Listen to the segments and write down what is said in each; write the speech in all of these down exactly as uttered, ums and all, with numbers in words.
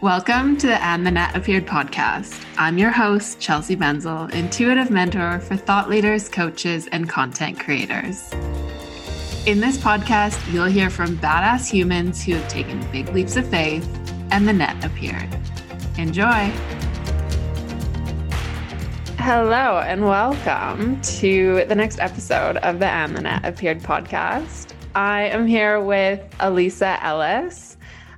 Welcome to the And the Net Appeared podcast. I'm your host, Chelsea Benzel, intuitive mentor for thought leaders, coaches, and content creators. In this podcast, you'll hear from badass humans who have taken big leaps of faith and the net appeared. Enjoy. Hello and welcome to the next episode of the And the Net Appeared podcast. I am here with Alisa Ellis.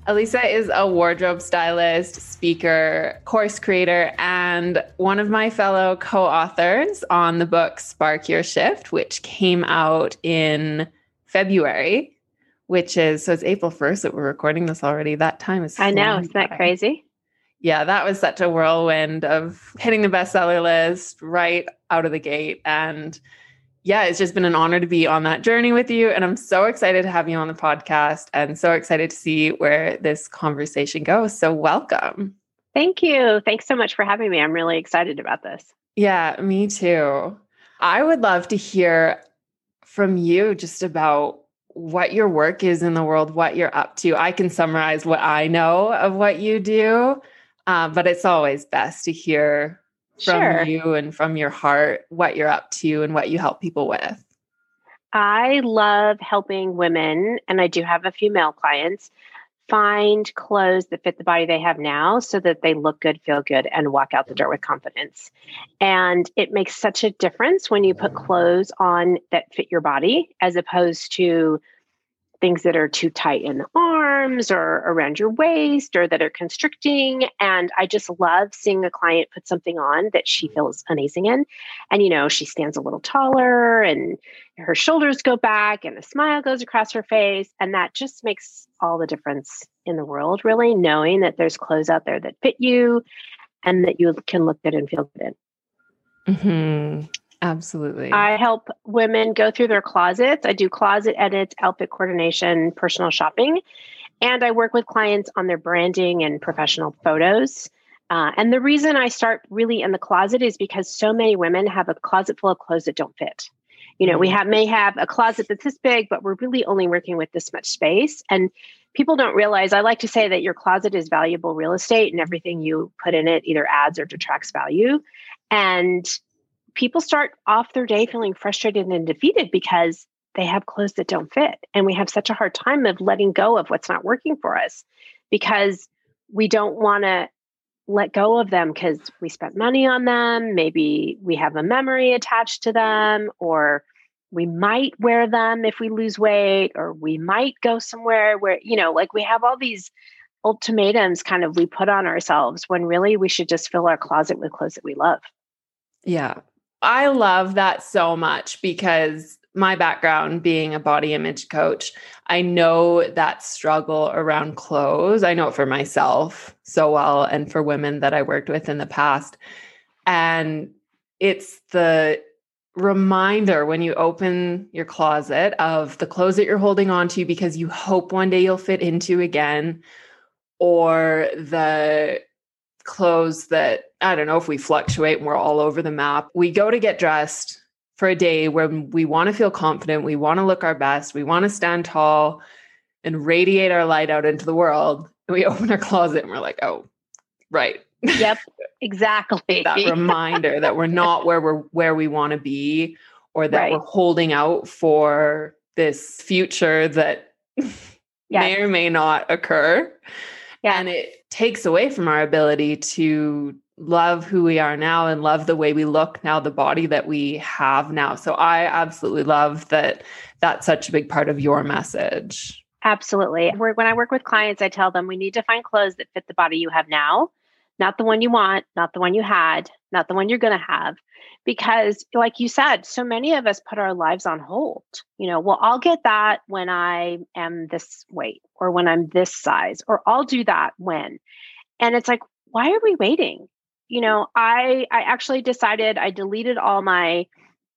Alisa is a wardrobe stylist, speaker, course creator, and one of my fellow co-authors on the book Spark Your Shift, which came out in February, which is, so it's April first that we're recording this already. That time is I know, isn't that crazy? Yeah, that was such a whirlwind of hitting the bestseller list right out of the gate. And yeah, it's just been an honor to be on that journey with you. And I'm so excited to have you on the podcast and so excited to see where this conversation goes. So welcome. Thank you. Thanks so much for having me. I'm really excited about this. Yeah, me too. I would love to hear from you just about what your work is in the world, what you're up to. I can summarize what I know of what you do. Uh, but it's always best to hear from sure. you and from your heart what you're up to and what you help people with. I love helping women, and I do have a few male clients, find clothes that fit the body they have now so that they look good, feel good, and walk out the door with confidence. And it makes such a difference when you put clothes on that fit your body as opposed to things that are too tight in the arms or around your waist or that are constricting. And I just love seeing a client put something on that she feels amazing in. And, you know, she stands a little taller and her shoulders go back and a smile goes across her face. And that just makes all the difference in the world, really, knowing that there's clothes out there that fit you and that you can look good and feel good in. Mm-hmm. Absolutely. I help women go through their closets. I do closet edits, outfit coordination, personal shopping, and I work with clients on their branding and professional photos. Uh, and the reason I start really in the closet is because so many women have a closet full of clothes that don't fit. You know, we have may have a closet that's this big, but we're really only working with this much space. And people don't realize, I like to say that your closet is valuable real estate, and everything you put in it either adds or detracts value. And people start off their day feeling frustrated and defeated because they have clothes that don't fit. And we have such a hard time of letting go of what's not working for us because we don't want to let go of them because we spent money on them. Maybe we have a memory attached to them, or we might wear them if we lose weight, or we might go somewhere where, you know, like we have all these ultimatums kind of we put on ourselves when really we should just fill our closet with clothes that we love. Yeah. I love that so much because my background being a body image coach, I know that struggle around clothes. I know it for myself so well and for women that I worked with in the past. And it's the reminder when you open your closet of the clothes that you're holding on to because you hope one day you'll fit into again, or the clothes that, I don't know, if we fluctuate and we're all over the map. We go to get dressed for a day where we want to feel confident. We want to look our best. We want to stand tall and radiate our light out into the world. And we open our closet and we're like, oh, right. Yep, exactly. That reminder that we're not where we're where we want to be, or that right. we're holding out for this future that yes. may or may not occur. Yeah. And it takes away from our ability to love who we are now and love the way we look now, the body that we have now. So I absolutely love that that's such a big part of your message. Absolutely. When I work with clients, I tell them we need to find clothes that fit the body you have now, not the one you want, not the one you had, not the one you're going to have. Because like you said, so many of us put our lives on hold. You know, well, I'll get that when I am this weight, or when I'm this size, or I'll do that when. And it's like, why are we waiting? You know, I, I actually decided I deleted all my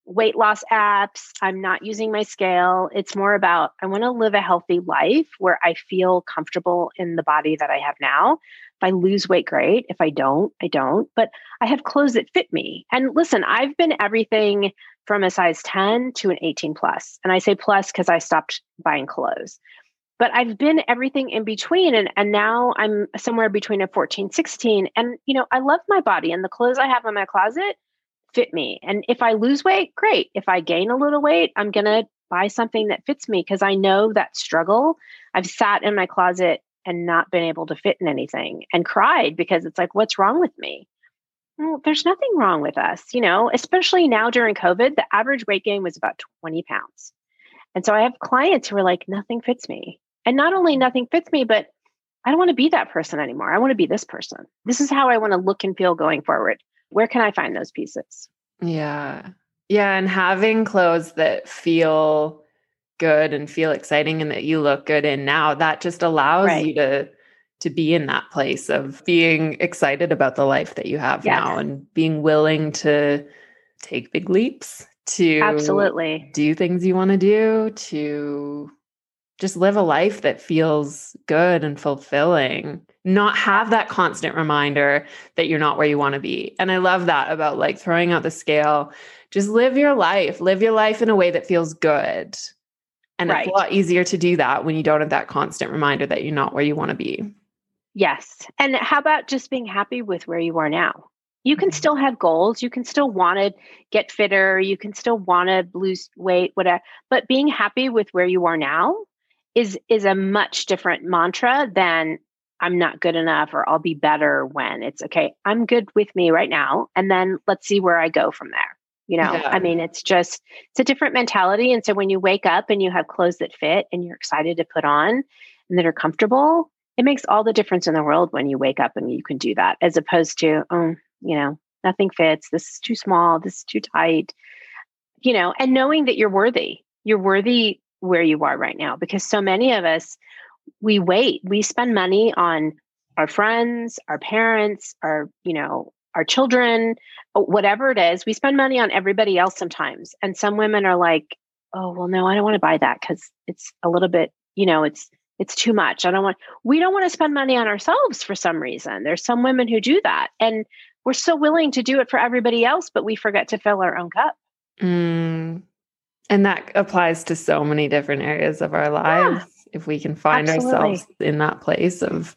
weight loss apps. I'm not using my scale. It's more about, I want to live a healthy life where I feel comfortable in the body that I have now. If I lose weight, great. If I don't, I don't. But I have clothes that fit me. And listen, I've been everything from a size ten to an eighteen plus. And I say plus because I stopped buying clothes. but I've been everything in between. And, and now I'm somewhere between a fourteen, sixteen. And, you know, I love my body and the clothes I have in my closet fit me. And if I lose weight, great. If I gain a little weight, I'm going to buy something that fits me because I know that struggle. I've sat in my closet and not been able to fit in anything and cried because it's like, what's wrong with me? Well, there's nothing wrong with us, you know, especially now during COVID, the average weight gain was about twenty pounds. And so I have clients who are like, nothing fits me. And not only nothing fits me, but I don't want to be that person anymore. I want to be this person. This is how I want to look and feel going forward. Where can I find those pieces? Yeah. Yeah. And having clothes that feel good and feel exciting and that you look good in now, that just allows right. you to, to be in that place of being excited about the life that you have yes. now and being willing to take big leaps, to absolutely do things you want to do, to just live a life that feels good and fulfilling, not have that constant reminder that you're not where you want to be. And I love that about like throwing out the scale, just live your life, live your life in a way that feels good. And right. it's a lot easier to do that when you don't have that constant reminder that you're not where you want to be. Yes. And how about just being happy with where you are now? You can still have goals. You can still want to get fitter. You can still want to lose weight, whatever. But being happy with where you are now is, is a much different mantra than I'm not good enough or I'll be better when. It's okay, I'm good with me right now. And then let's see where I go from there. You know, yeah. I mean, it's just, it's a different mentality. And so when you wake up and you have clothes that fit and you're excited to put on and that are comfortable, it makes all the difference in the world when you wake up and you can do that, as opposed to, oh, you know, nothing fits. This is too small. This is too tight. You know, and knowing that you're worthy, you're worthy where you are right now, because so many of us, we wait, we spend money on our friends, our parents, our, you know, our children, whatever it is, we spend money on everybody else sometimes. And some women are like, oh, well, no, I don't want to buy that because it's a little bit, you know, it's, it's too much. I don't want, we don't want to spend money on ourselves for some reason. There's some women who do that. And we're so willing to do it for everybody else, but we forget to fill our own cup. Mm. And that applies to so many different areas of our lives. Yeah. If we can find Absolutely. Ourselves in that place of,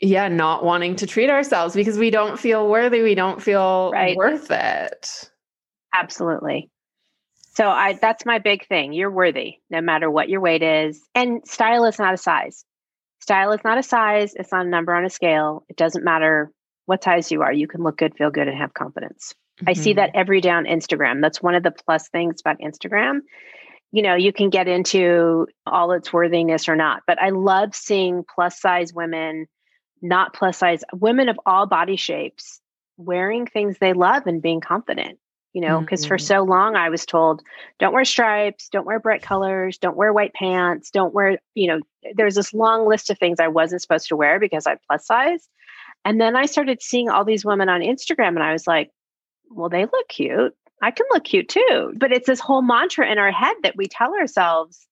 yeah, not wanting to treat ourselves because we don't feel worthy. We don't feel right. worth it. Absolutely. So I, that's my big thing. You're worthy no matter what your weight is. And style is not a size. Style is not a size. It's not a number on a scale. It doesn't matter what size you are. You can look good, feel good, and have confidence. Mm-hmm. I see that every day on Instagram. That's one of the plus things about Instagram. You know, you can get into all its worthiness or not, but I love seeing plus size women, not plus size women of all body shapes, wearing things they love and being confident, you know, because mm-hmm. for so long I was told, don't wear stripes, don't wear bright colors, don't wear white pants, don't wear, you know, there's this long list of things I wasn't supposed to wear because I plus size. And then I started seeing all these women on Instagram and I was like, well, they look cute. I can look cute too. But it's this whole mantra in our head that we tell ourselves,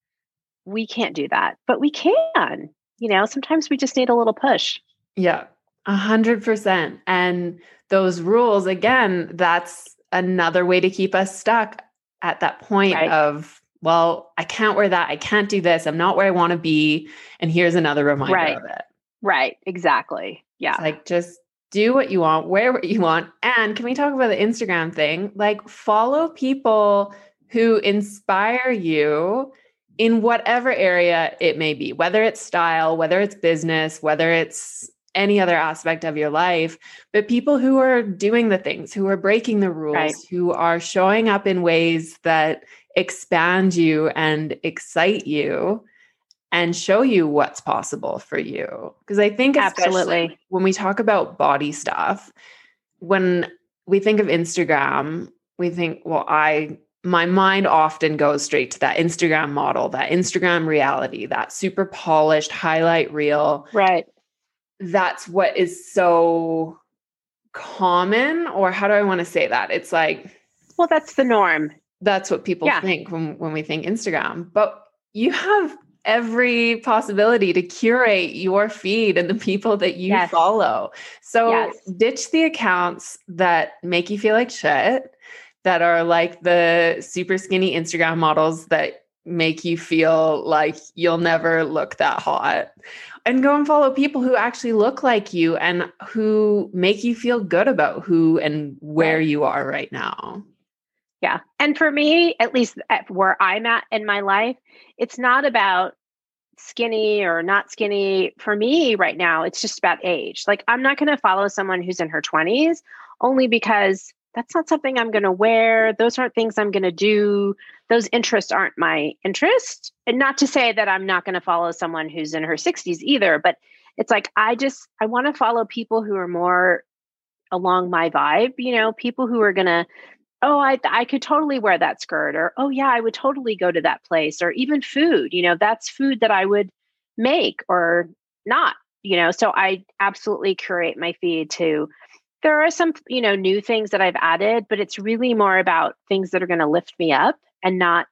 we can't do that, but we can, you know, sometimes we just need a little push. Yeah. A hundred percent. And those rules, again, that's another way to keep us stuck at that point right. of, well, I can't wear that. I can't do this. I'm not where I want to be. And here's another reminder right. of it. Right. Exactly. Yeah. It's like, just do what you want, wear what you want. And can we talk about the Instagram thing? Like, follow people who inspire you in whatever area it may be, whether it's style, whether it's business, whether it's any other aspect of your life, but people who are doing the things, who are breaking the rules, right. who are showing up in ways that expand you and excite you and show you what's possible for you. Because I think absolutely when we talk about body stuff, when we think of Instagram, we think, well, I, my mind often goes straight to that Instagram model, that Instagram reality, that super polished highlight reel. Right. That's what is so common, or how do I want to say that? It's like, well, that's the norm. That's what people yeah. think when, when we think Instagram, but you have every possibility to curate your feed and the people that you yes. follow. So yes. ditch the accounts that make you feel like shit, that are like the super skinny Instagram models that make you feel like you'll never look that hot. And go and follow people who actually look like you and who make you feel good about who and where you are right now. Yeah. And for me, at least at where I'm at in my life, it's not about skinny or not skinny. For me right now, it's just about age. Like, I'm not going to follow someone who's in her twenties only because that's not something I'm going to wear. Those aren't things I'm going to do. Those interests aren't my interest. And not to say that I'm not going to follow someone who's in her sixties either, but it's like, I just, I want to follow people who are more along my vibe, you know, people who are going to, oh, I I could totally wear that skirt, or, oh yeah, I would totally go to that place, or even food, you know, that's food that I would make or not, you know? So I absolutely curate my feed to, there are some, you know, new things that I've added, but it's really more about things that are going to lift me up and not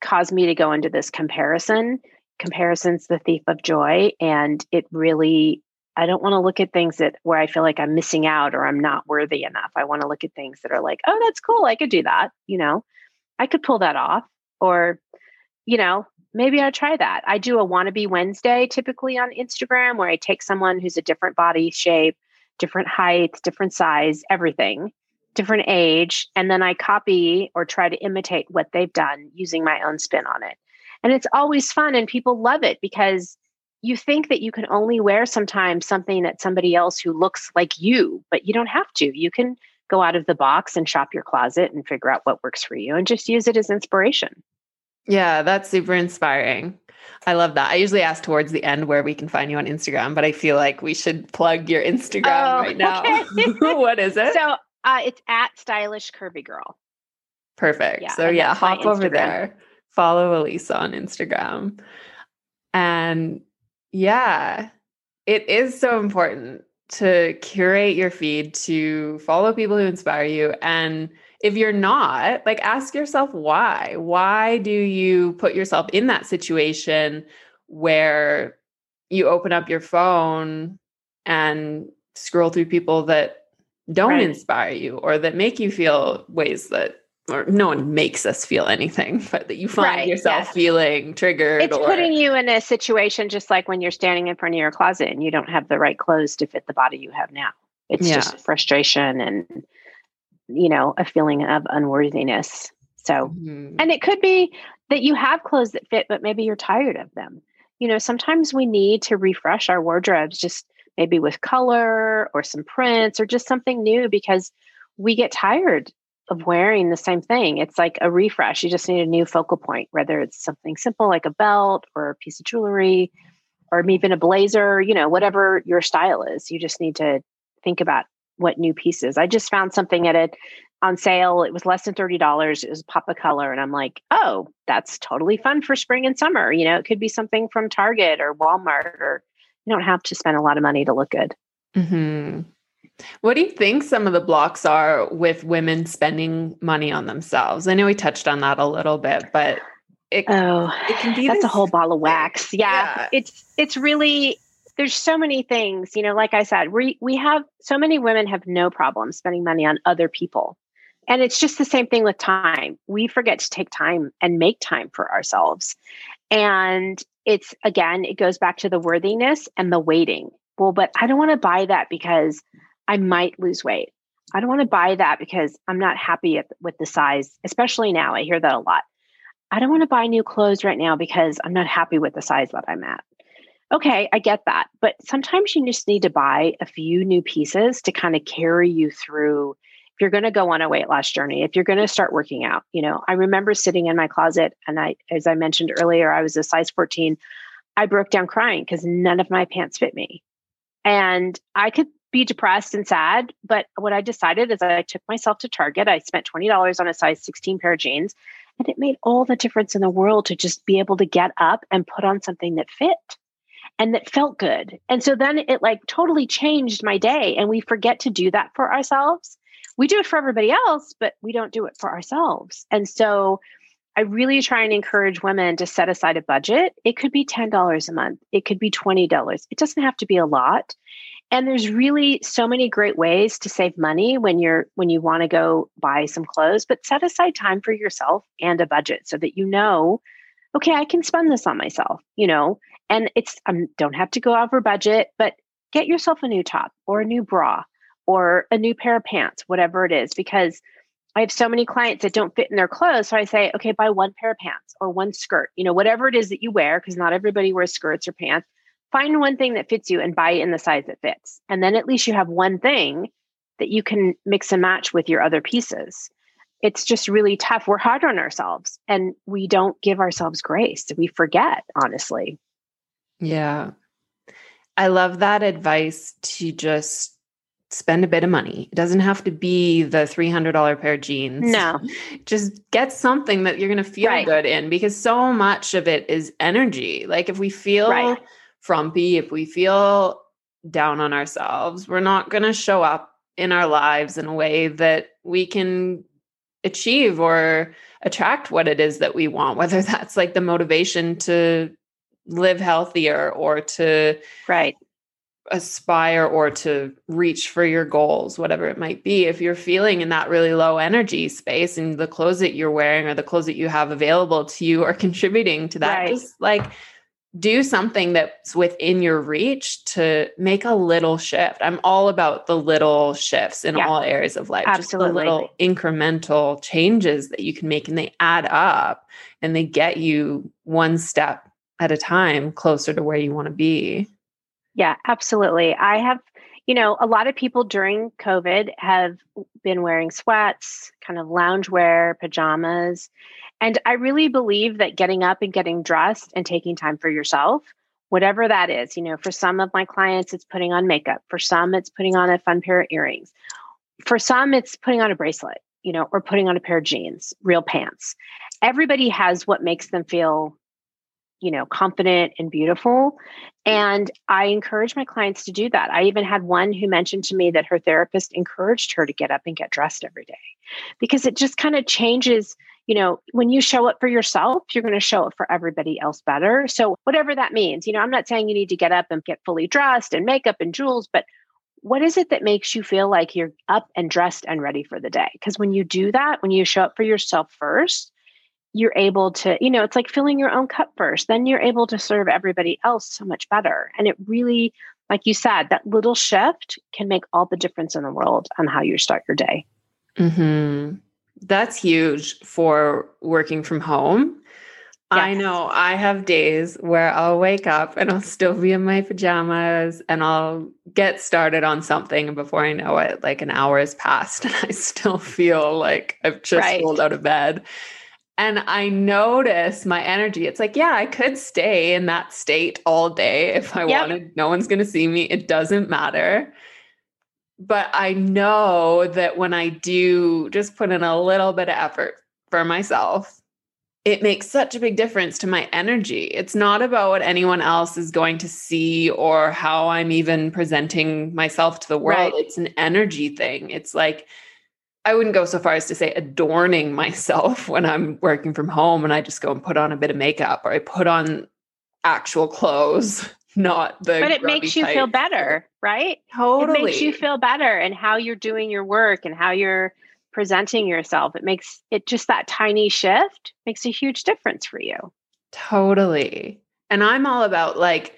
cause me to go into this comparison. Comparison's the thief of joy. And it really, I don't want to look at things that where I feel like I'm missing out or I'm not worthy enough. I want to look at things that are like, oh, that's cool. I could do that. You know, I could pull that off, or, you know, maybe I try that. I do a wannabe Wednesday typically on Instagram, where I take someone who's a different body shape, different heights, different size, everything, different age. And then I copy or try to imitate what they've done using my own spin on it. And it's always fun. And people love it because you think that you can only wear sometimes something that somebody else who looks like you, but you don't have to. You can go out of the box and shop your closet and figure out what works for you and just use it as inspiration. Yeah, that's super inspiring. I love that. I usually ask towards the end where we can find you on Instagram, but I feel like we should plug your Instagram oh, right now. Okay. What is it? So uh, it's at Stylish Curvy Girl. Perfect. Yeah, so yeah, hop over there. Follow Alisa on Instagram. And yeah, it is so important to curate your feed, to follow people who inspire you. And if you're not, like, ask yourself why. Why do you put yourself in that situation where you open up your phone and scroll through people that don't right. inspire you, or that make you feel ways that, or no one makes us feel anything, but that you find right, yourself yeah. feeling triggered. It's or, putting you in a situation just like when you're standing in front of your closet and you don't have the right clothes to fit the body you have now. It's yeah. just frustration and, you know, a feeling of unworthiness. So, mm-hmm. and it could be that you have clothes that fit, but maybe you're tired of them. You know, sometimes we need to refresh our wardrobes, just maybe with color or some prints or just something new, because we get tired of wearing the same thing. It's like a refresh. You just need a new focal point, whether it's something simple like a belt or a piece of jewelry or even a blazer, you know, whatever your style is, you just need to think about what new pieces. I just found something at it on sale. It was less than thirty dollars. It was a pop of color. And I'm like, oh, that's totally fun for spring and summer. You know, it could be something from Target or Walmart, or you don't have to spend a lot of money to look good. Mm-hmm. What do you think some of the blocks are with women spending money on themselves? I know we touched on that a little bit, but it, oh, it can be that's this- a whole ball of wax. Yeah, yeah. It's, it's really, there's so many things, you know, like I said, we, we have so many women have no problem spending money on other people. And it's just the same thing with time. We forget to take time and make time for ourselves. And it's, again, it goes back to the worthiness and the waiting. Well, but I don't want to buy that because I might lose weight. I don't want to buy that because I'm not happy at, with the size, especially now. I hear that a lot. I don't want to buy new clothes right now because I'm not happy with the size that I'm at. Okay, I get that. But sometimes you just need to buy a few new pieces to kind of carry you through. If you're going to go on a weight loss journey, if you're going to start working out, you know, I remember sitting in my closet and I, as I mentioned earlier, I was a size fourteen. I broke down crying because none of my pants fit me. And I could be depressed and sad. But what I decided is I took myself to Target. I spent twenty dollars on a size sixteen pair of jeans, and it made all the difference in the world to just be able to get up and put on something that fit. And that felt good. And so then it like totally changed my day. And we forget to do that for ourselves. We do it for everybody else, but we don't do it for ourselves. And so I really try and encourage women to set aside a budget. It could be ten dollars a month. It could be twenty dollars. It doesn't have to be a lot. And there's really so many great ways to save money when you're, when you want to go buy some clothes, but set aside time for yourself and a budget so that you know okay, I can spend this on myself, you know, and it's, I um, don't have to go over budget, but get yourself a new top or a new bra or a new pair of pants, whatever it is, because I have so many clients that don't fit in their clothes. So I say, okay, buy one pair of pants or one skirt, you know, whatever it is that you wear, because not everybody wears skirts or pants. Find one thing that fits you and buy it in the size that fits. And then at least you have one thing that you can mix and match with your other pieces. It's just really tough. We're hard on ourselves and we don't give ourselves grace. We forget, honestly. Yeah. I love that advice to just spend a bit of money. It doesn't have to be the three hundred dollars pair of jeans. No. Just get something that you're going to feel right. good in, because so much of it is energy. Like if we feel right. frumpy, if we feel down on ourselves, we're not going to show up in our lives in a way that we can achieve or attract what it is that we want, whether that's like the motivation to live healthier or to right. aspire or to reach for your goals, whatever it might be. If you're feeling in that really low energy space and the clothes that you're wearing or the clothes that you have available to you are contributing to that, right. just like do something that's within your reach to make a little shift. I'm all about the little shifts in yeah. all areas of life. Absolutely. Just the little incremental changes that you can make, and they add up and they get you one step at a time closer to where you want to be. Yeah, absolutely. I have, you know, a lot of people during COVID have been wearing sweats, kind of loungewear, pajamas. And I really believe that getting up and getting dressed and taking time for yourself, whatever that is, you know, for some of my clients, it's putting on makeup. For some, it's putting on a fun pair of earrings. For some, it's putting on a bracelet, you know, or putting on a pair of jeans, real pants. Everybody has what makes them feel, you know, confident and beautiful. And I encourage my clients to do that. I even had one who mentioned to me that her therapist encouraged her to get up and get dressed every day, because it just kind of changes. You know, when you show up for yourself, you're going to show up for everybody else better. So whatever that means, you know, I'm not saying you need to get up and get fully dressed and makeup and jewels, but what is it that makes you feel like you're up and dressed and ready for the day? Because when you do that, when you show up for yourself first, you're able to, you know, it's like filling your own cup first, then you're able to serve everybody else so much better. And it really, like you said, that little shift can make all the difference in the world on how you start your day. Mm-hmm. That's huge for working from home. Yes. I know I have days where I'll wake up and I'll still be in my pajamas and I'll get started on something. And before I know it, like an hour has passed and I still feel like I've just right. rolled out of bed. And I notice my energy. It's like, yeah, I could stay in that state all day if I yep. wanted. No one's going to see me. It doesn't matter. But I know that when I do just put in a little bit of effort for myself, it makes such a big difference to my energy. It's not about what anyone else is going to see or how I'm even presenting myself to the world. Right. It's an energy thing. It's like, I wouldn't go so far as to say adorning myself when I'm working from home and I just go and put on a bit of makeup or I put on actual clothes. Not the But it makes you type. feel better, right? Totally. It makes you feel better and how you're doing your work and how you're presenting yourself. It makes it just that tiny shift makes a huge difference for you. Totally. And I'm all about like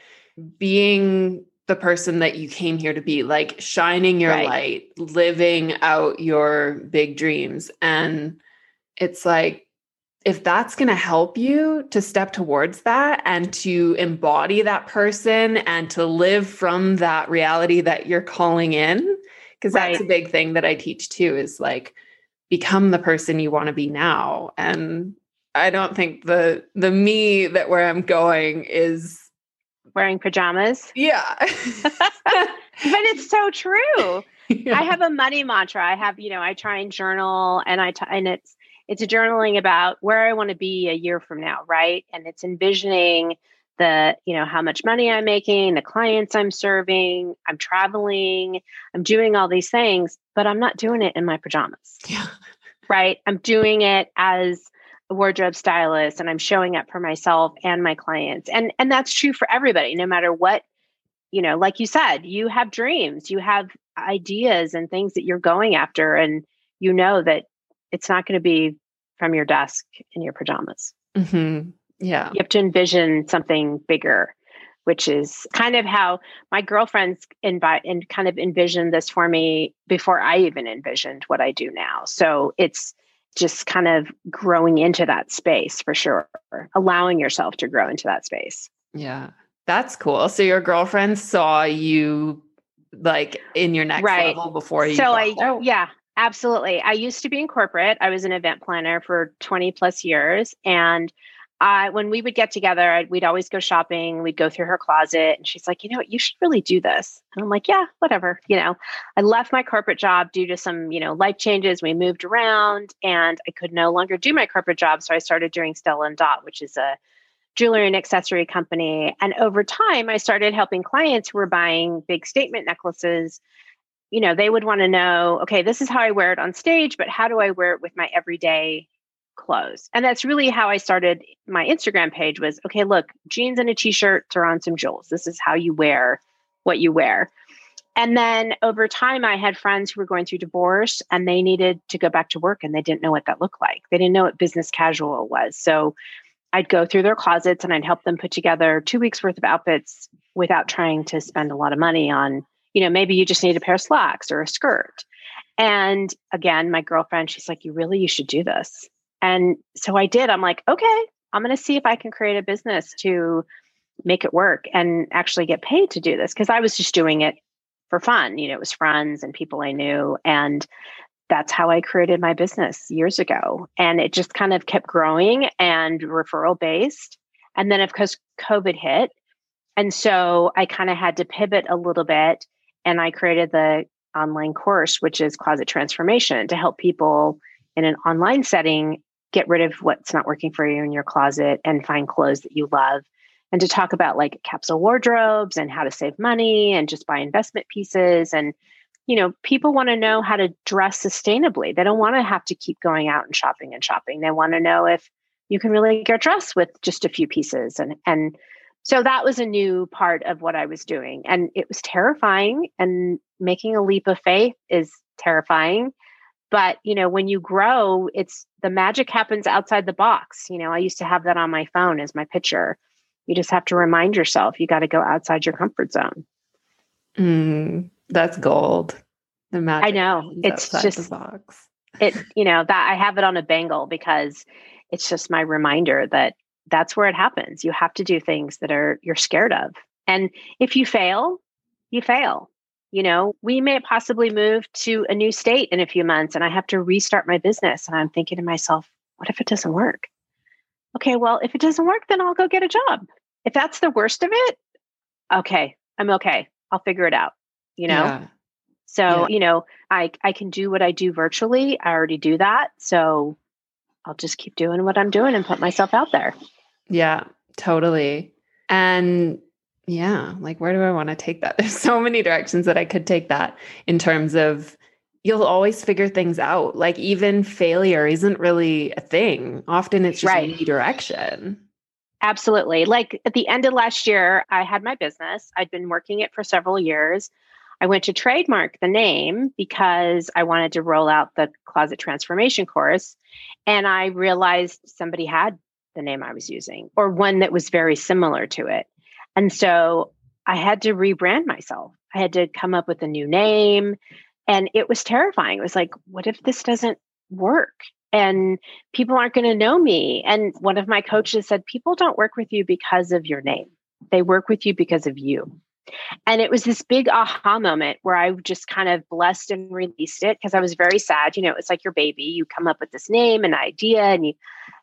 being the person that you came here to be, like shining your right. light, living out your big dreams. And it's like, if that's going to help you to step towards that and to embody that person and to live from that reality that you're calling in, because right. that's a big thing that I teach too, is like become the person you want to be now. And I don't think the, the me that where I'm going is wearing pajamas. Yeah. But it's so true. Yeah. I have a money mantra. I have, you know, I try and journal and I, t- and it's, It's a journaling about where I want to be a year from now, right? And it's envisioning the, you know, how much money I'm making, the clients I'm serving, I'm traveling, I'm doing all these things, but I'm not doing it in my pajamas, yeah. right? I'm doing it as a wardrobe stylist and I'm showing up for myself and my clients. And, and that's true for everybody, no matter what, you know, like you said, you have dreams, you have ideas and things that you're going after. And you know that it's not going to be from your desk in your pajamas. Mm-hmm. Yeah. You have to envision something bigger, which is kind of how my girlfriends invite and kind of envisioned this for me before I even envisioned what I do now. So it's just kind of growing into that space for sure, allowing yourself to grow into that space. Yeah. That's cool. So your girlfriend saw you like in your next right. level before you. So got I, there. yeah, absolutely. I used to be in corporate. I was an event planner for twenty plus years. And I, when we would get together, I'd, we'd always go shopping. We'd go through her closet and she's like, you know what, you should really do this. And I'm like, yeah, whatever. You know, I left my corporate job due to some, you know, life changes. We moved around and I could no longer do my corporate job. So I started doing Stella and Dot, which is a jewelry and accessory company. And over time, I started helping clients who were buying big statement necklaces. You know, they would want to know, okay, this is how I wear it on stage, but how do I wear it with my everyday clothes? And that's really how I started my Instagram page was, okay, look, jeans and a t-shirt, throw on some jewels. This is how you wear what you wear. And then over time, I had friends who were going through divorce and they needed to go back to work and they didn't know what that looked like. They didn't know what business casual was. So I'd go through their closets and I'd help them put together two weeks worth of outfits without trying to spend a lot of money on, you know, maybe you just need a pair of slacks or a skirt. And again, my girlfriend, she's like, you really, you should do this. And so I did. I'm like, okay, I'm going to see if I can create a business to make it work and actually get paid to do this. Cause I was just doing it for fun. You know, it was friends and people I knew. And that's how I created my business years ago. And it just kind of kept growing and referral based. And then of course COVID hit. And so I kind of had to pivot a little bit and I created the online course, which is Closet Transformation, to help people in an online setting get rid of what's not working for you in your closet and find clothes that you love, and to talk about like capsule wardrobes and how to save money and just buy investment pieces. And, you know, people want to know how to dress sustainably. They don't want to have to keep going out and shopping and shopping. They want to know if you can really get dressed with just a few pieces. And, and so that was a new part of what I was doing. And it was terrifying, and making a leap of faith is terrifying. But, you know, when you grow, it's the magic happens outside the box. You know, I used to have that on my phone as my picture. You just have to remind yourself, you got to go outside your comfort zone. Mm, that's gold. The magic. I know. It's just, box. it, you know, that I have it on a bangle because it's just my reminder that that's where it happens. You have to do things that are, you're scared of. And if you fail, you fail. You know, we may possibly move to a new state in a few months and I have to restart my business. And I'm thinking to myself, what if it doesn't work? Okay, well, if it doesn't work, then I'll go get a job. If that's the worst of it, okay, I'm okay. I'll figure it out, you know? Yeah. So, yeah. you know, I, I can do what I do virtually. I already do that. So I'll just keep doing what I'm doing and put myself out there. Yeah, totally. And yeah. Like, where do I want to take that? There's so many directions that I could take that in terms of you'll always figure things out. Like even failure isn't really a thing. Often it's just right. a new direction. Absolutely. Like at the end of last year, I had my business. I'd been working it for several years. I went to trademark the name because I wanted to roll out the Closet Transformation course. And I realized somebody had the name I was using or one that was very similar to it. And so I had to rebrand myself. I had to come up with a new name, and it was terrifying. It was like, what if this doesn't work and people aren't going to know me? And one of my coaches said, people don't work with you because of your name. They work with you because of you. And it was this big aha moment where I just kind of blessed and released it because I was very sad. You know, it's like your baby, you come up with this name and idea and you,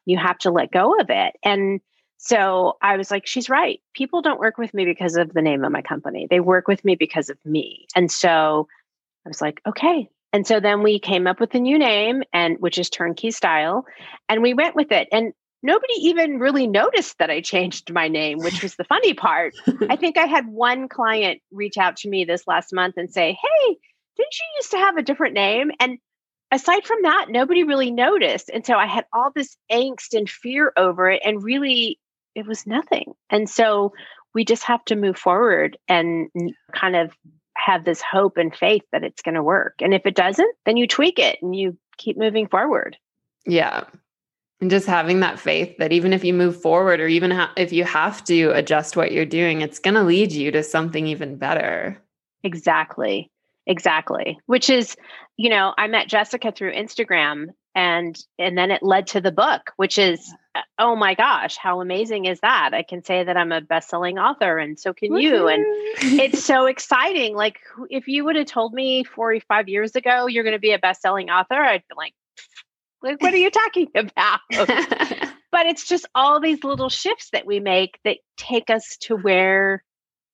you have to let go of it. And so I was like, she's right. People don't work with me because of the name of my company. They work with me because of me. And so I was like, okay. And so then we came up with a new name, and which is Turnkey Style. And we went with it. And nobody even really noticed that I changed my name, which was the funny part. I think I had one client reach out to me this last month and say, hey, didn't you used to have a different name? And aside from that, nobody really noticed. And so I had all this angst and fear over it, and really, it was nothing. And so we just have to move forward and kind of have this hope and faith that it's going to work. And if it doesn't, then you tweak it and you keep moving forward. Yeah. And just having that faith that even if you move forward, or even ha- if you have to adjust what you're doing, it's going to lead you to something even better. Exactly. Exactly. Which is, you know, I met Jessica through Instagram, and, and then it led to the book, which is, oh my gosh, how amazing is that? I can say that I'm a best-selling author, and so can Woo-hoo. you. And it's so exciting. Like, if you would have told me four or five years ago, you're going to be a best-selling author, I'd be like, like, what are you talking about? But it's just all these little shifts that we make that take us to where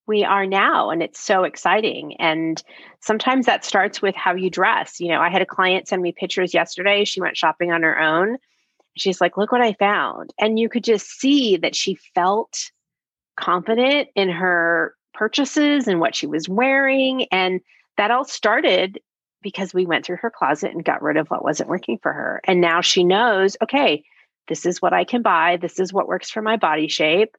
we are now. And it's so exciting. And sometimes that starts with how you dress. You know, I had a client send me pictures yesterday. She went shopping on her own. She's like, look what I found. And you could just see that she felt confident in her purchases and what she was wearing. And that all started because we went through her closet and got rid of what wasn't working for her. And now she knows, okay, this is what I can buy. This is what works for my body shape.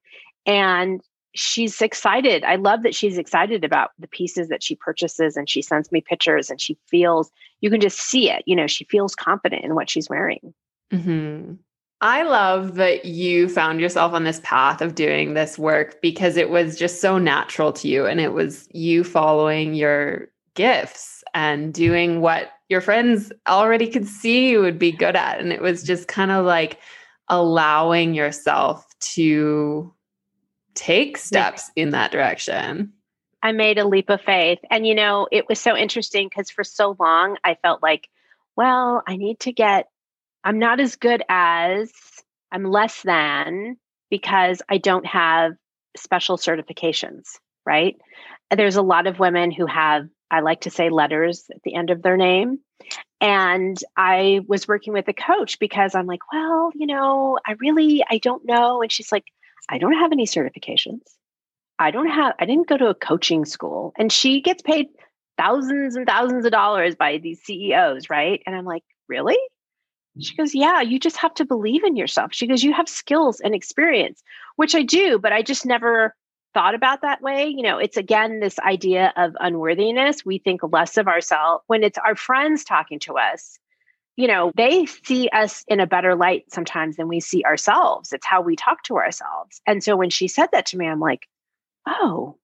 And she's excited. I love that she's excited about the pieces that she purchases, and she sends me pictures, and she feels, you can just see it. You know, she feels confident in what she's wearing. Mm-hmm. I love that you found yourself on this path of doing this work because it was just so natural to you. And it was you following your gifts and doing what your friends already could see you would be good at. And it was just kind of like allowing yourself to take steps in that direction. I made a leap of faith. And, you know, it was so interesting because for so long I felt like, well, I need to get, I'm not as good as, I'm less than because I don't have special certifications, right? There's a lot of women who have, I like to say, letters at the end of their name. And I was working with a coach because I'm like, well, you know, I really, I don't know. And she's like, I don't have any certifications. I don't have, I didn't go to a coaching school. And she gets paid thousands and thousands of dollars by these C E Os, right? And I'm like, really? She goes, yeah, you just have to believe in yourself. She goes, you have skills and experience, which I do, but I just never thought about that way. You know, it's again, this idea of unworthiness. We think less of ourselves when it's our friends talking to us. You know, they see us in a better light sometimes than we see ourselves. It's how we talk to ourselves. And so when she said that to me, I'm like, oh,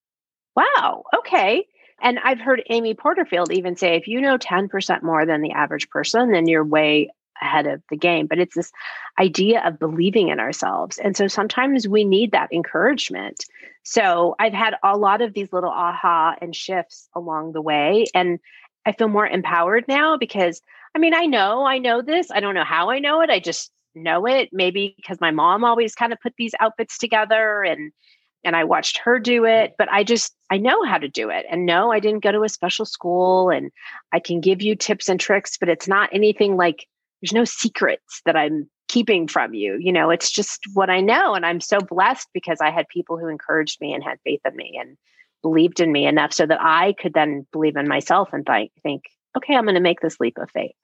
wow. Okay. And I've heard Amy Porterfield even say, if you know ten percent more than the average person, then you're way ahead of the game. But it's this idea of believing in ourselves. And so sometimes we need that encouragement. So I've had a lot of these little aha and shifts along the way. And I feel more empowered now because, I mean, I know, I know this. I don't know how I know it. I just know it. Maybe because my mom always kind of put these outfits together and, and I watched her do it, but I just, I know how to do it. And no, I didn't go to a special school, and I can give you tips and tricks, but it's not anything like, there's no secrets that I'm keeping from you. You know, it's just what I know. And I'm so blessed because I had people who encouraged me and had faith in me and believed in me enough so that I could then believe in myself and th- think, okay, I'm going to make this leap of faith.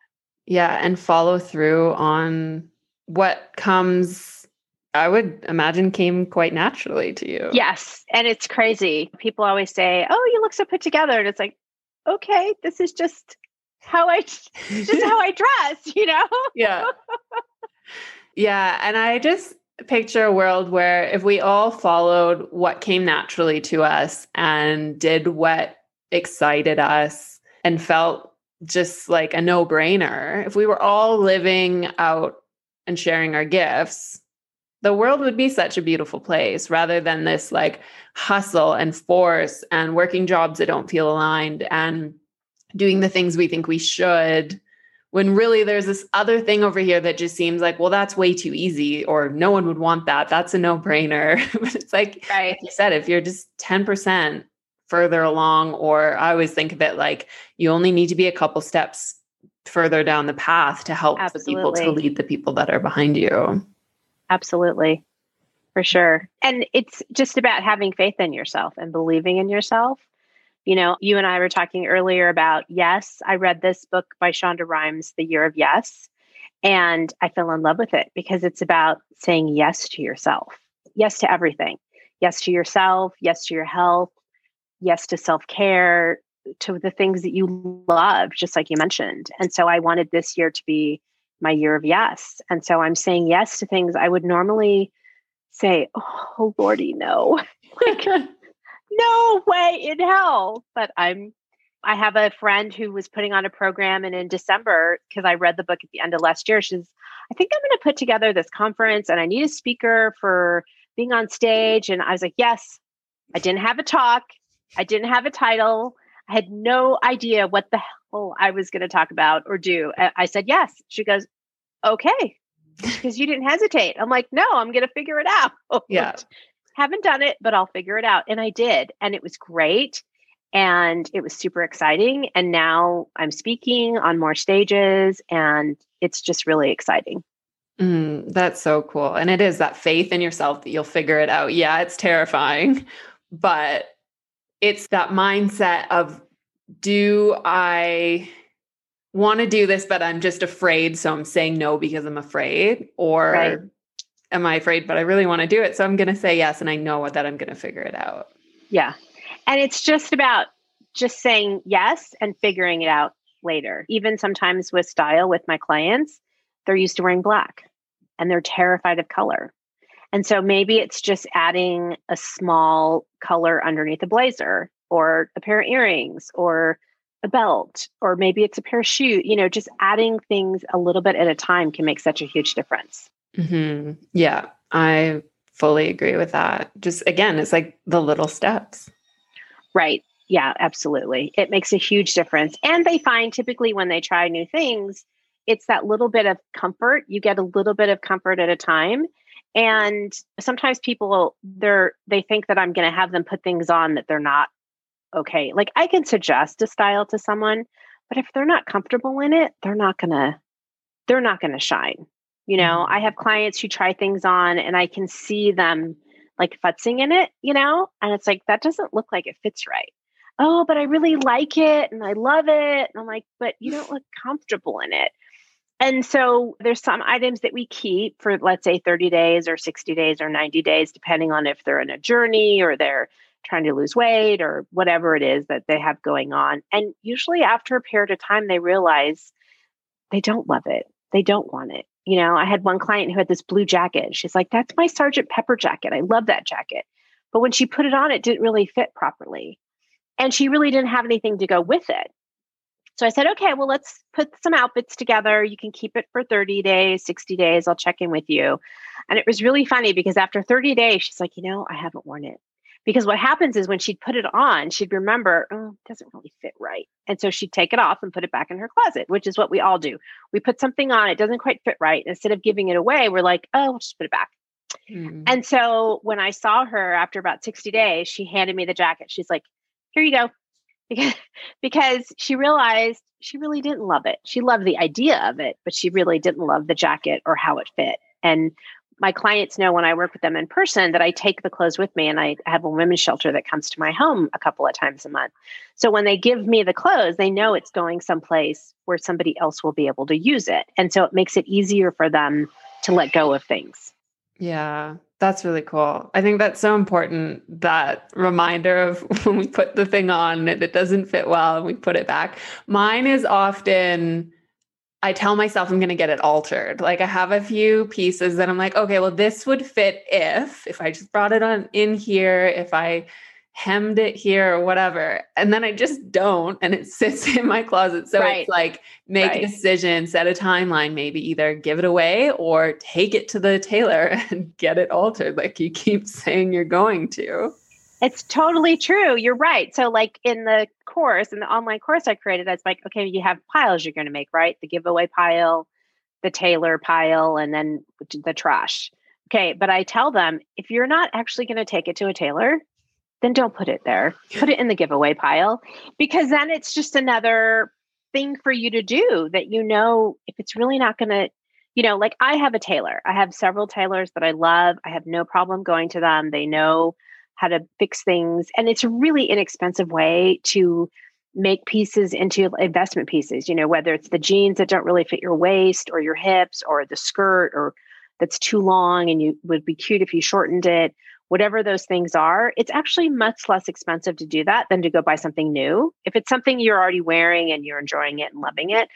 Yeah. And follow through on what comes, I would imagine came quite naturally to you. Yes. And it's crazy. People always say, oh, you look so put together. And it's like, okay, this is just how I, just how I dress, you know? Yeah. Yeah. And I just picture a world where if we all followed what came naturally to us and did what excited us and felt just like a no-brainer, if we were all living out and sharing our gifts, the world would be such a beautiful place rather than this like hustle and force and working jobs that don't feel aligned and doing the things we think we should, when really there's this other thing over here that just seems like, well, that's way too easy, or no one would want that. That's a no-brainer. But it's like, right. Like you said, if you're just ten percent further along, or I always think of it like you only need to be a couple steps further down the path to help the people, to lead the people that are behind you. Absolutely. For sure. And it's just about having faith in yourself and believing in yourself. You know, you and I were talking earlier about, yes, I read this book by Shonda Rhimes, The Year of Yes, and I fell in love with it because it's about saying yes to yourself, yes to everything, yes to yourself, yes to your health, yes to self-care, to the things that you love, just like you mentioned. And so I wanted this year to be my year of yes. And so I'm saying yes to things I would normally say, oh, Lordy, no, like, no way in hell. But I'm, I have a friend who was putting on a program, and in December, because I read the book at the end of last year, she's, I think I'm going to put together this conference and I need a speaker for being on stage. And I was like, yes. I didn't have a talk. I didn't have a title. I had no idea what the hell I was going to talk about or do. I said, yes. She goes, okay, because you didn't hesitate. I'm like, no, I'm going to figure it out. Yeah. Haven't done it, but I'll figure it out. And I did. And it was great. And it was super exciting. And now I'm speaking on more stages, and it's just really exciting. Mm, that's so cool. And it is that faith in yourself that you'll figure it out. Yeah, it's terrifying, but it's that mindset of, do I want to do this, but I'm just afraid. So I'm saying no because I'm afraid, or right. am I afraid, but I really want to do it. So I'm going to say yes. And I know that I'm going to figure it out. Yeah. And it's just about just saying yes and figuring it out later. Even sometimes with style, with my clients, they're used to wearing black and they're terrified of color. And so maybe it's just adding a small color underneath a blazer, or a pair of earrings, or a belt, or maybe it's a pair of shoes. You know, just adding things a little bit at a time can make such a huge difference. Mm-hmm. Yeah, I fully agree with that. Just again, it's like the little steps. Right. Yeah, absolutely. It makes a huge difference. And they find typically when they try new things, it's that little bit of comfort. You get a little bit of comfort at a time. And sometimes people, they're, they think that I'm going to have them put things on that they're not okay. Like, I can suggest a style to someone, but if they're not comfortable in it, they're not going to, they're not going to shine. You know, I have clients who try things on and I can see them like futzing in it, you know, and it's like, that doesn't look like it fits right. Oh, but I really like it and I love it. And I'm like, but you don't look comfortable in it. And so there's some items that we keep for, let's say, thirty days or sixty days or ninety days, depending on if they're in a journey or they're trying to lose weight or whatever it is that they have going on. And usually after a period of time, they realize they don't love it. They don't want it. You know, I had one client who had this blue jacket. She's like, that's my Sergeant Pepper jacket. I love that jacket. But when she put it on, it didn't really fit properly. And she really didn't have anything to go with it. So I said, okay, well, let's put some outfits together. You can keep it for thirty days, sixty days. I'll check in with you. And it was really funny because after thirty days, she's like, you know, I haven't worn it. Because what happens is when she'd put it on, she'd remember, oh, it doesn't really fit right. And so she'd take it off and put it back in her closet, which is what we all do. We put something on, it doesn't quite fit right. Instead of giving it away, we're like, oh, we'll just put it back. Mm-hmm. And so when I saw her after about sixty days, she handed me the jacket. She's like, here you go. Because she realized she really didn't love it. She loved the idea of it, but she really didn't love the jacket or how it fit. And my clients know when I work with them in person that I take the clothes with me, and I have a women's shelter that comes to my home a couple of times a month. So when they give me the clothes, they know it's going someplace where somebody else will be able to use it. And so it makes it easier for them to let go of things. Yeah. That's really cool. I think that's so important, that reminder of when we put the thing on and it doesn't fit well and we put it back. Mine is often, I tell myself I'm going to get it altered. Like, I have a few pieces that I'm like, okay, well, this would fit if, if I just brought it on in here, if I hemmed it here or whatever. And then I just don't, and it sits in my closet. So right. It's like, make right. a decision, set a timeline, maybe either give it away or take it to the tailor and get it altered. Like you keep saying you're going to. It's totally true. You're right. So like in the course, in the online course I created, I was like, okay, you have piles you're going to make, right? The giveaway pile, the tailor pile, and then the trash. Okay. But I tell them, if you're not actually going to take it to a tailor, then don't put it there. Put it in the giveaway pile, because then it's just another thing for you to do that, you know, if it's really not going to, you know, like I have a tailor, I have several tailors that I love. I have no problem going to them. They know how to fix things. And it's a really inexpensive way to make pieces into investment pieces, you know, whether it's the jeans that don't really fit your waist or your hips, or the skirt or that's too long and you would be cute if you shortened it. Whatever those things are, it's actually much less expensive to do that than to go buy something new. If it's something you're already wearing and you're enjoying it and loving it,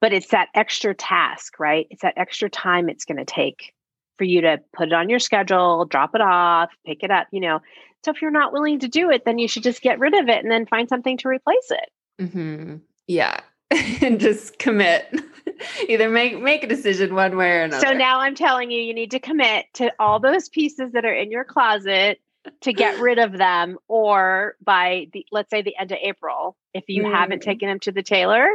But it's that extra task, right? It's that extra time it's going to take for you to put it on your schedule, drop it off, pick it up, you know. So if you're not willing to do it, then you should just get rid of it and then find something to replace it. Mm-hmm. Yeah. And just commit. Either make, make a decision one way or another. So now I'm telling you, you need to commit to all those pieces that are in your closet to get rid of them, or by the, let's say the end of April, if you mm. haven't taken them to the tailor,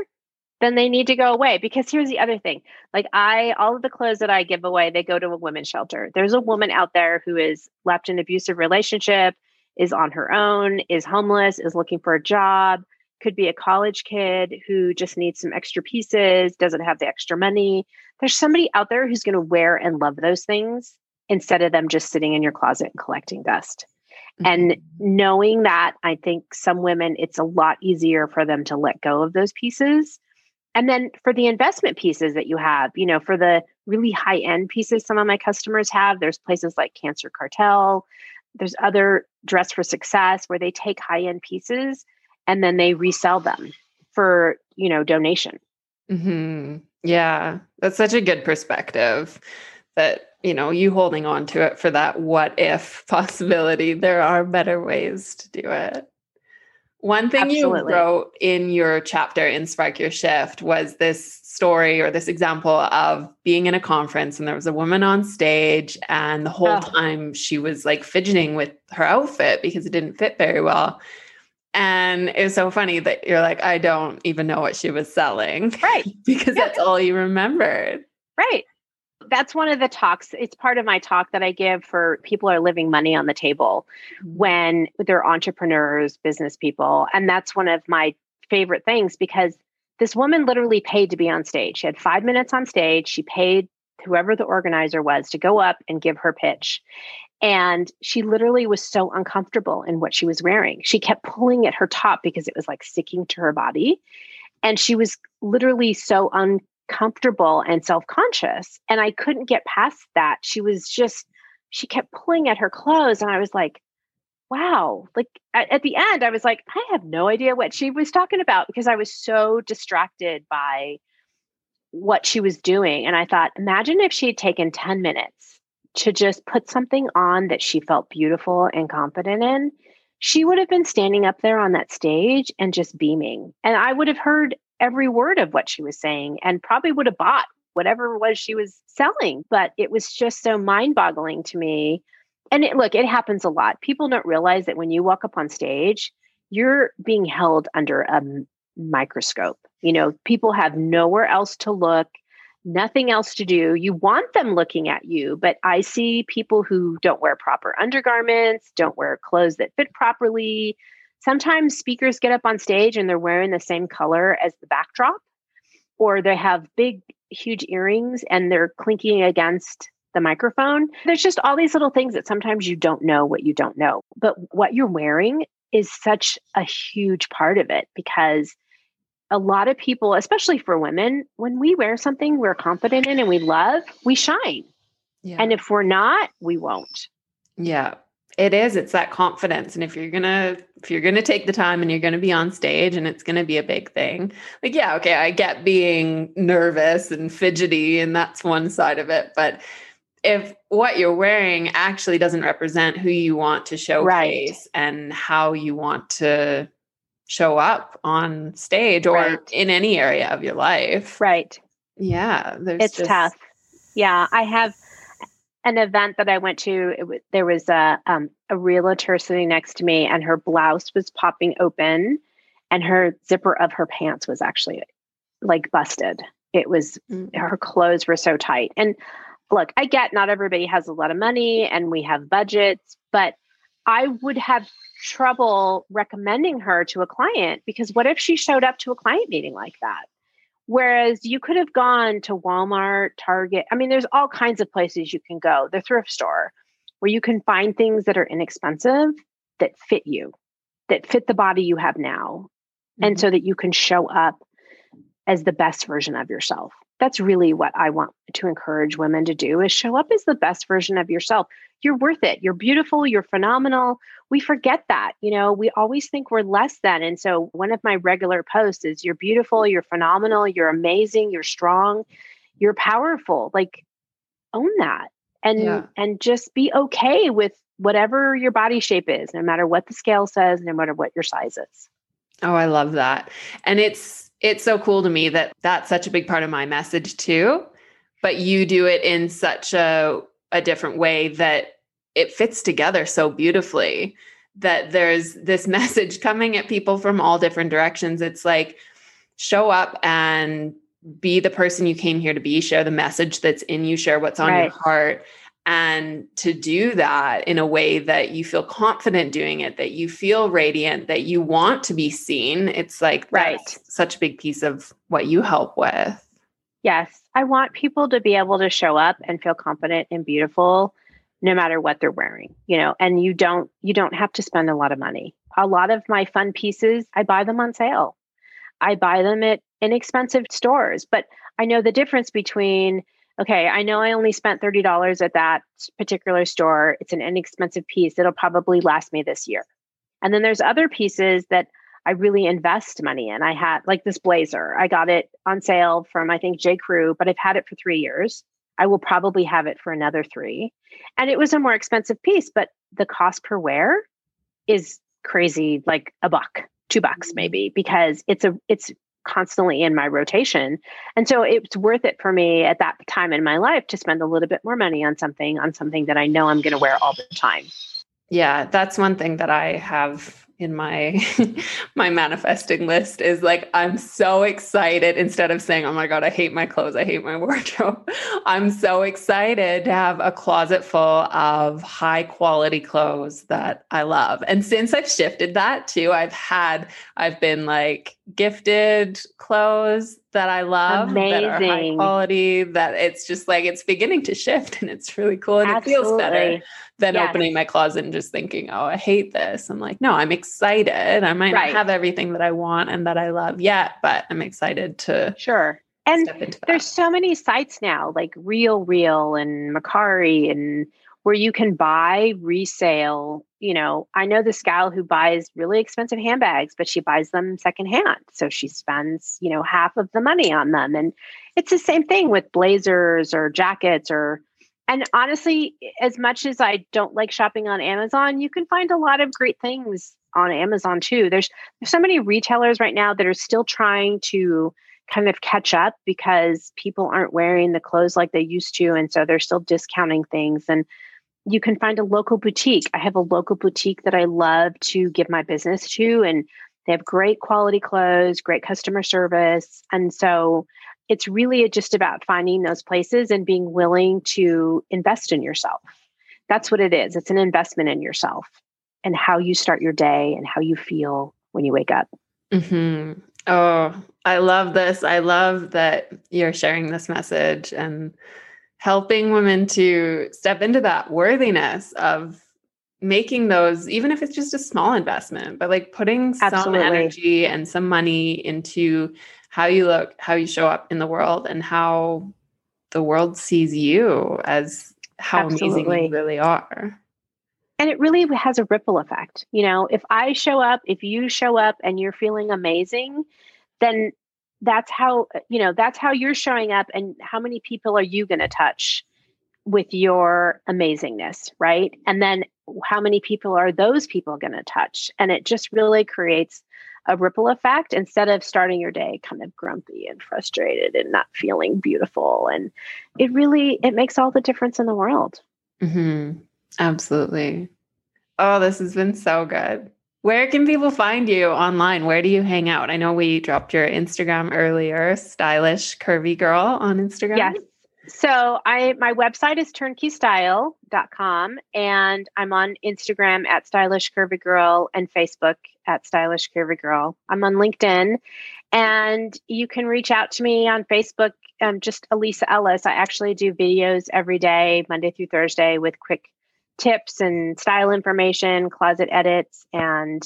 then they need to go away. Because here's the other thing. Like I, all of the clothes that I give away, they go to a women's shelter. There's a woman out there who is left in an abusive relationship, is on her own, is homeless, is looking for a job, could be a college kid who just needs some extra pieces, doesn't have the extra money. There's somebody out there who's going to wear and love those things instead of them just sitting in your closet and collecting dust. Mm-hmm. And knowing that, I think some women, it's a lot easier for them to let go of those pieces. And then for the investment pieces that you have, you know, for the really high-end pieces some of my customers have, there's places like Cancer Cartel, there's other Dress for Success where they take high-end pieces and then they resell them for, you know, donation. Mm-hmm. Yeah, that's such a good perspective that, you know, you holding on to it for that what if possibility, there are better ways to do it. One thing Absolutely. You wrote in your chapter in Spark Your Shift was this story or this example of being in a conference and there was a woman on stage and the whole oh. time she was like fidgeting with her outfit because it didn't fit very well. And it was so funny that you're like, I don't even know what she was selling. Right. Because yeah. that's all you remembered. Right. That's one of the talks. It's part of my talk that I give for people who are living money on the table when they're entrepreneurs, business people. And that's one of my favorite things because this woman literally paid to be on stage. She had five minutes on stage. She paid whoever the organizer was to go up and give her pitch. And she literally was so uncomfortable in what she was wearing. She kept pulling at her top because it was like sticking to her body. And she was literally so uncomfortable. comfortable and self-conscious. And I couldn't get past that. She was just, she kept pulling at her clothes. And I was like, wow, like at, at the end, I was like, I have no idea what she was talking about because I was so distracted by what she was doing. And I thought, imagine if she had taken ten minutes to just put something on that she felt beautiful and confident in, she would have been standing up there on that stage and just beaming. And I would have heard every word of what she was saying and probably would have bought whatever it was she was selling. But it was just so mind-boggling to me. And it, look, it happens a lot. People don't realize that when you walk up on stage, you're being held under a microscope. You know, people have nowhere else to look, nothing else to do. You want them looking at you, but I see people who don't wear proper undergarments, don't wear clothes that fit properly. Sometimes speakers get up on stage and they're wearing the same color as the backdrop, or they have big, huge earrings and they're clinking against the microphone. There's just all these little things that sometimes you don't know what you don't know. But what you're wearing is such a huge part of it because a lot of people, especially for women, when we wear something we're confident in and we love, we shine. Yeah. And if we're not, we won't. Yeah. It is. It's that confidence. And if you're going to, if you're going to take the time and you're going to be on stage and it's going to be a big thing, like, yeah, okay. I get being nervous and fidgety and that's one side of it. But if what you're wearing actually doesn't represent who you want to showcase right. and how you want to show up on stage or right. in any area of your life. Right. Yeah. It's just... tough. Yeah. I have an event that I went to, it w- there was a um, a realtor sitting next to me and her blouse was popping open and her zipper of her pants was actually like busted. It was, mm-hmm. her clothes were so tight. And look, I get not everybody has a lot of money and we have budgets, but I would have trouble recommending her to a client because what if she showed up to a client meeting like that? Whereas you could have gone to Walmart, Target. I mean, there's all kinds of places you can go, the thrift store, where you can find things that are inexpensive that fit you, that fit the body you have now. Mm-hmm. And so that you can show up as the best version of yourself. that's really what I want to encourage women to do, is show up as the best version of yourself. You're worth it. You're beautiful. You're phenomenal. We forget that. You know, we always think we're less than. And so one of my regular posts is, you're beautiful. You're phenomenal. You're amazing. You're strong. You're powerful. Like, own that. And, yeah. and just be okay with whatever your body shape is, no matter what the scale says, no matter what your size is. Oh, I love that. And it's, it's so cool to me that that's such a big part of my message too, but you do it in such a, a different way that it fits together so beautifully, that there's this message coming at people from all different directions. It's like, show up and be the person you came here to be, share the message that's in you, share what's on right. your heart. And to do that in a way that you feel confident doing it, that you feel radiant, that you want to be seen. It's like, right. that's such a big piece of what you help with. Yes. I want people to be able to show up and feel confident and beautiful no matter what they're wearing, you know, and you don't, you don't have to spend a lot of money. A lot of my fun pieces, I buy them on sale. I buy them at inexpensive stores, but I know the difference between, okay, I know I only spent thirty dollars at that particular store. It's an inexpensive piece. It'll probably last me this year. And then there's other pieces that I really invest money in. I had like this blazer. I got it on sale from, I think, J. Crew, but I've had it for three years. I will probably have it for another three. And it was a more expensive piece, but the cost per wear is crazy, like a buck, two bucks maybe, because it's a it's constantly in my rotation. And so it's worth it for me at that time in my life to spend a little bit more money on something, on something that I know I'm going to wear all the time. Yeah, that's one thing that I have in my my manifesting list is like, I'm so excited. Instead of saying, oh my God, I hate my clothes, I hate my wardrobe, I'm so excited to have a closet full of high quality clothes that I love. And since I've shifted that too, I've had, I've been like gifted clothes that I love, amazing, that are high quality, that it's just like, it's beginning to shift and it's really cool. And absolutely. It feels better than yes. opening my closet and just thinking, oh, I hate this. I'm like, no, I'm excited. I might right. not have everything that I want and that I love yet, but I'm excited to sure. And step into that. There's so many sites now, like Real Real and Macari, and where you can buy resale. You know, I know this gal who buys really expensive handbags, but she buys them secondhand. So she spends, you know, half of the money on them. And it's the same thing with blazers or jackets or, and honestly, as much as I don't like shopping on Amazon, you can find a lot of great things on Amazon too. There's, there's so many retailers right now that are still trying to kind of catch up because people aren't wearing the clothes like they used to. And so they're still discounting things. And you can find a local boutique. I have a local boutique that I love to give my business to, and they have great quality clothes, great customer service. And so it's really just about finding those places and being willing to invest in yourself. That's what it is. It's an investment in yourself and how you start your day and how you feel when you wake up. Mm-hmm. Oh, I love this. I love that you're sharing this message and helping women to step into that worthiness of making those, even if it's just a small investment, but like putting absolutely. Some energy and some money into how you look, how you show up in the world, and how the world sees you as how absolutely. Amazing you really are. And it really has a ripple effect. You know, if I show up, if you show up and you're feeling amazing, then that's how, you know, that's how you're showing up, and how many people are you going to touch with your amazingness, right? And then how many people are those people going to touch? And it just really creates a ripple effect, instead of starting your day kind of grumpy and frustrated and not feeling beautiful. And it really, it makes all the difference in the world. Mm-hmm. Absolutely. Oh, this has been so good. Where can people find you online? Where do you hang out? I know we dropped your Instagram earlier, Stylish Curvy Girl on Instagram. Yes. So I my website is turnkey style dot com, and I'm on Instagram at Stylish Curvy Girl and Facebook at Stylish Curvy Girl. I'm on LinkedIn, and you can reach out to me on Facebook. Um, just Alisa Ellis. I actually do videos every day, Monday through Thursday, with quick tips and style information, closet edits. And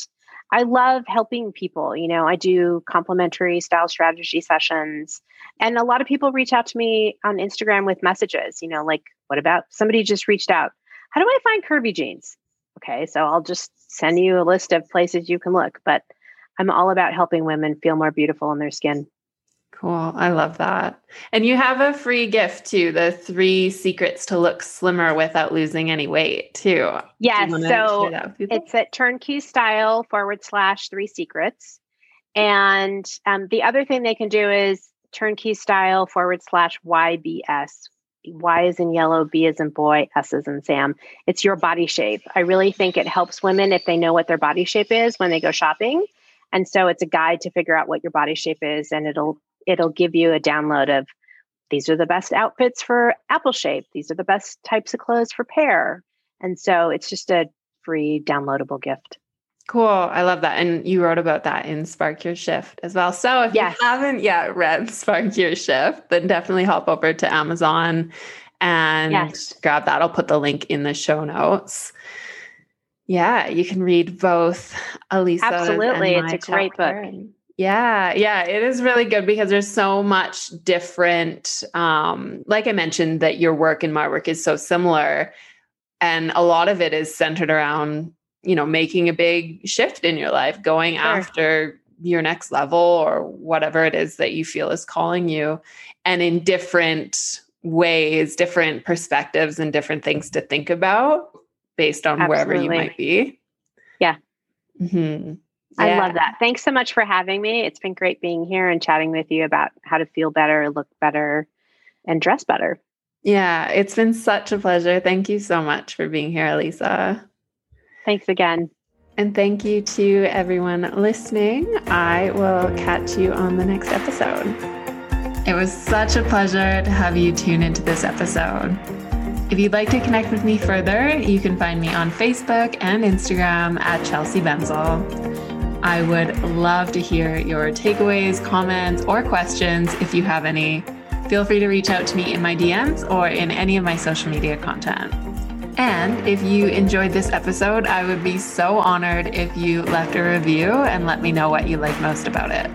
I love helping people. You know, I do complimentary style strategy sessions. And a lot of people reach out to me on Instagram with messages, you know, like, what about somebody just reached out? How do I find curvy jeans? Okay, so I'll just send you a list of places you can look, but I'm all about helping women feel more beautiful in their skin. Cool. I love that. And you have a free gift too, the three secrets to look slimmer without losing any weight too. Yes. So it's at Turnkey Style forward slash three secrets. And um, the other thing they can do is Turnkey Style forward slash Y B S. Y is in yellow, B is in boy, S is in Sam. It's your body shape. I really think it helps women if they know what their body shape is when they go shopping. And so it's a guide to figure out what your body shape is, and it'll it'll give you a download of these are the best outfits for apple shape. These are the best types of clothes for pear. And so it's just a free downloadable gift. Cool. I love that. And you wrote about that in Spark Your Shift as well. So if yes. you haven't yet read Spark Your Shift, then definitely hop over to Amazon and yes. grab that. I'll put the link in the show notes. Yeah, you can read both Alisa. Absolutely. And my it's a great book. And yeah. Yeah. It is really good because there's so much different, um, like I mentioned, that your work and my work is so similar. And a lot of it is centered around, you know, making a big shift in your life, going sure. after your next level or whatever it is that you feel is calling you, and in different ways, different perspectives and different things to think about based on Absolutely. Wherever you might be. Yeah. Mm-hmm. Yeah. I love that. Thanks so much for having me. It's been great being here and chatting with you about how to feel better, look better, and dress better. Yeah, it's been such a pleasure. Thank you so much for being here, Alisa. Thanks again. And thank you to everyone listening. I will catch you on the next episode. It was such a pleasure to have you tune into this episode. If you'd like to connect with me further, you can find me on Facebook and Instagram at Chelsea Benzel. I would love to hear your takeaways, comments, or questions if you have any. Feel free to reach out to me in my D Ms or in any of my social media content. And if you enjoyed this episode, I would be so honored if you left a review and let me know what you like most about it.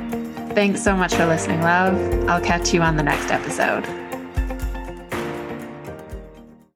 Thanks so much for listening, love. I'll catch you on the next episode.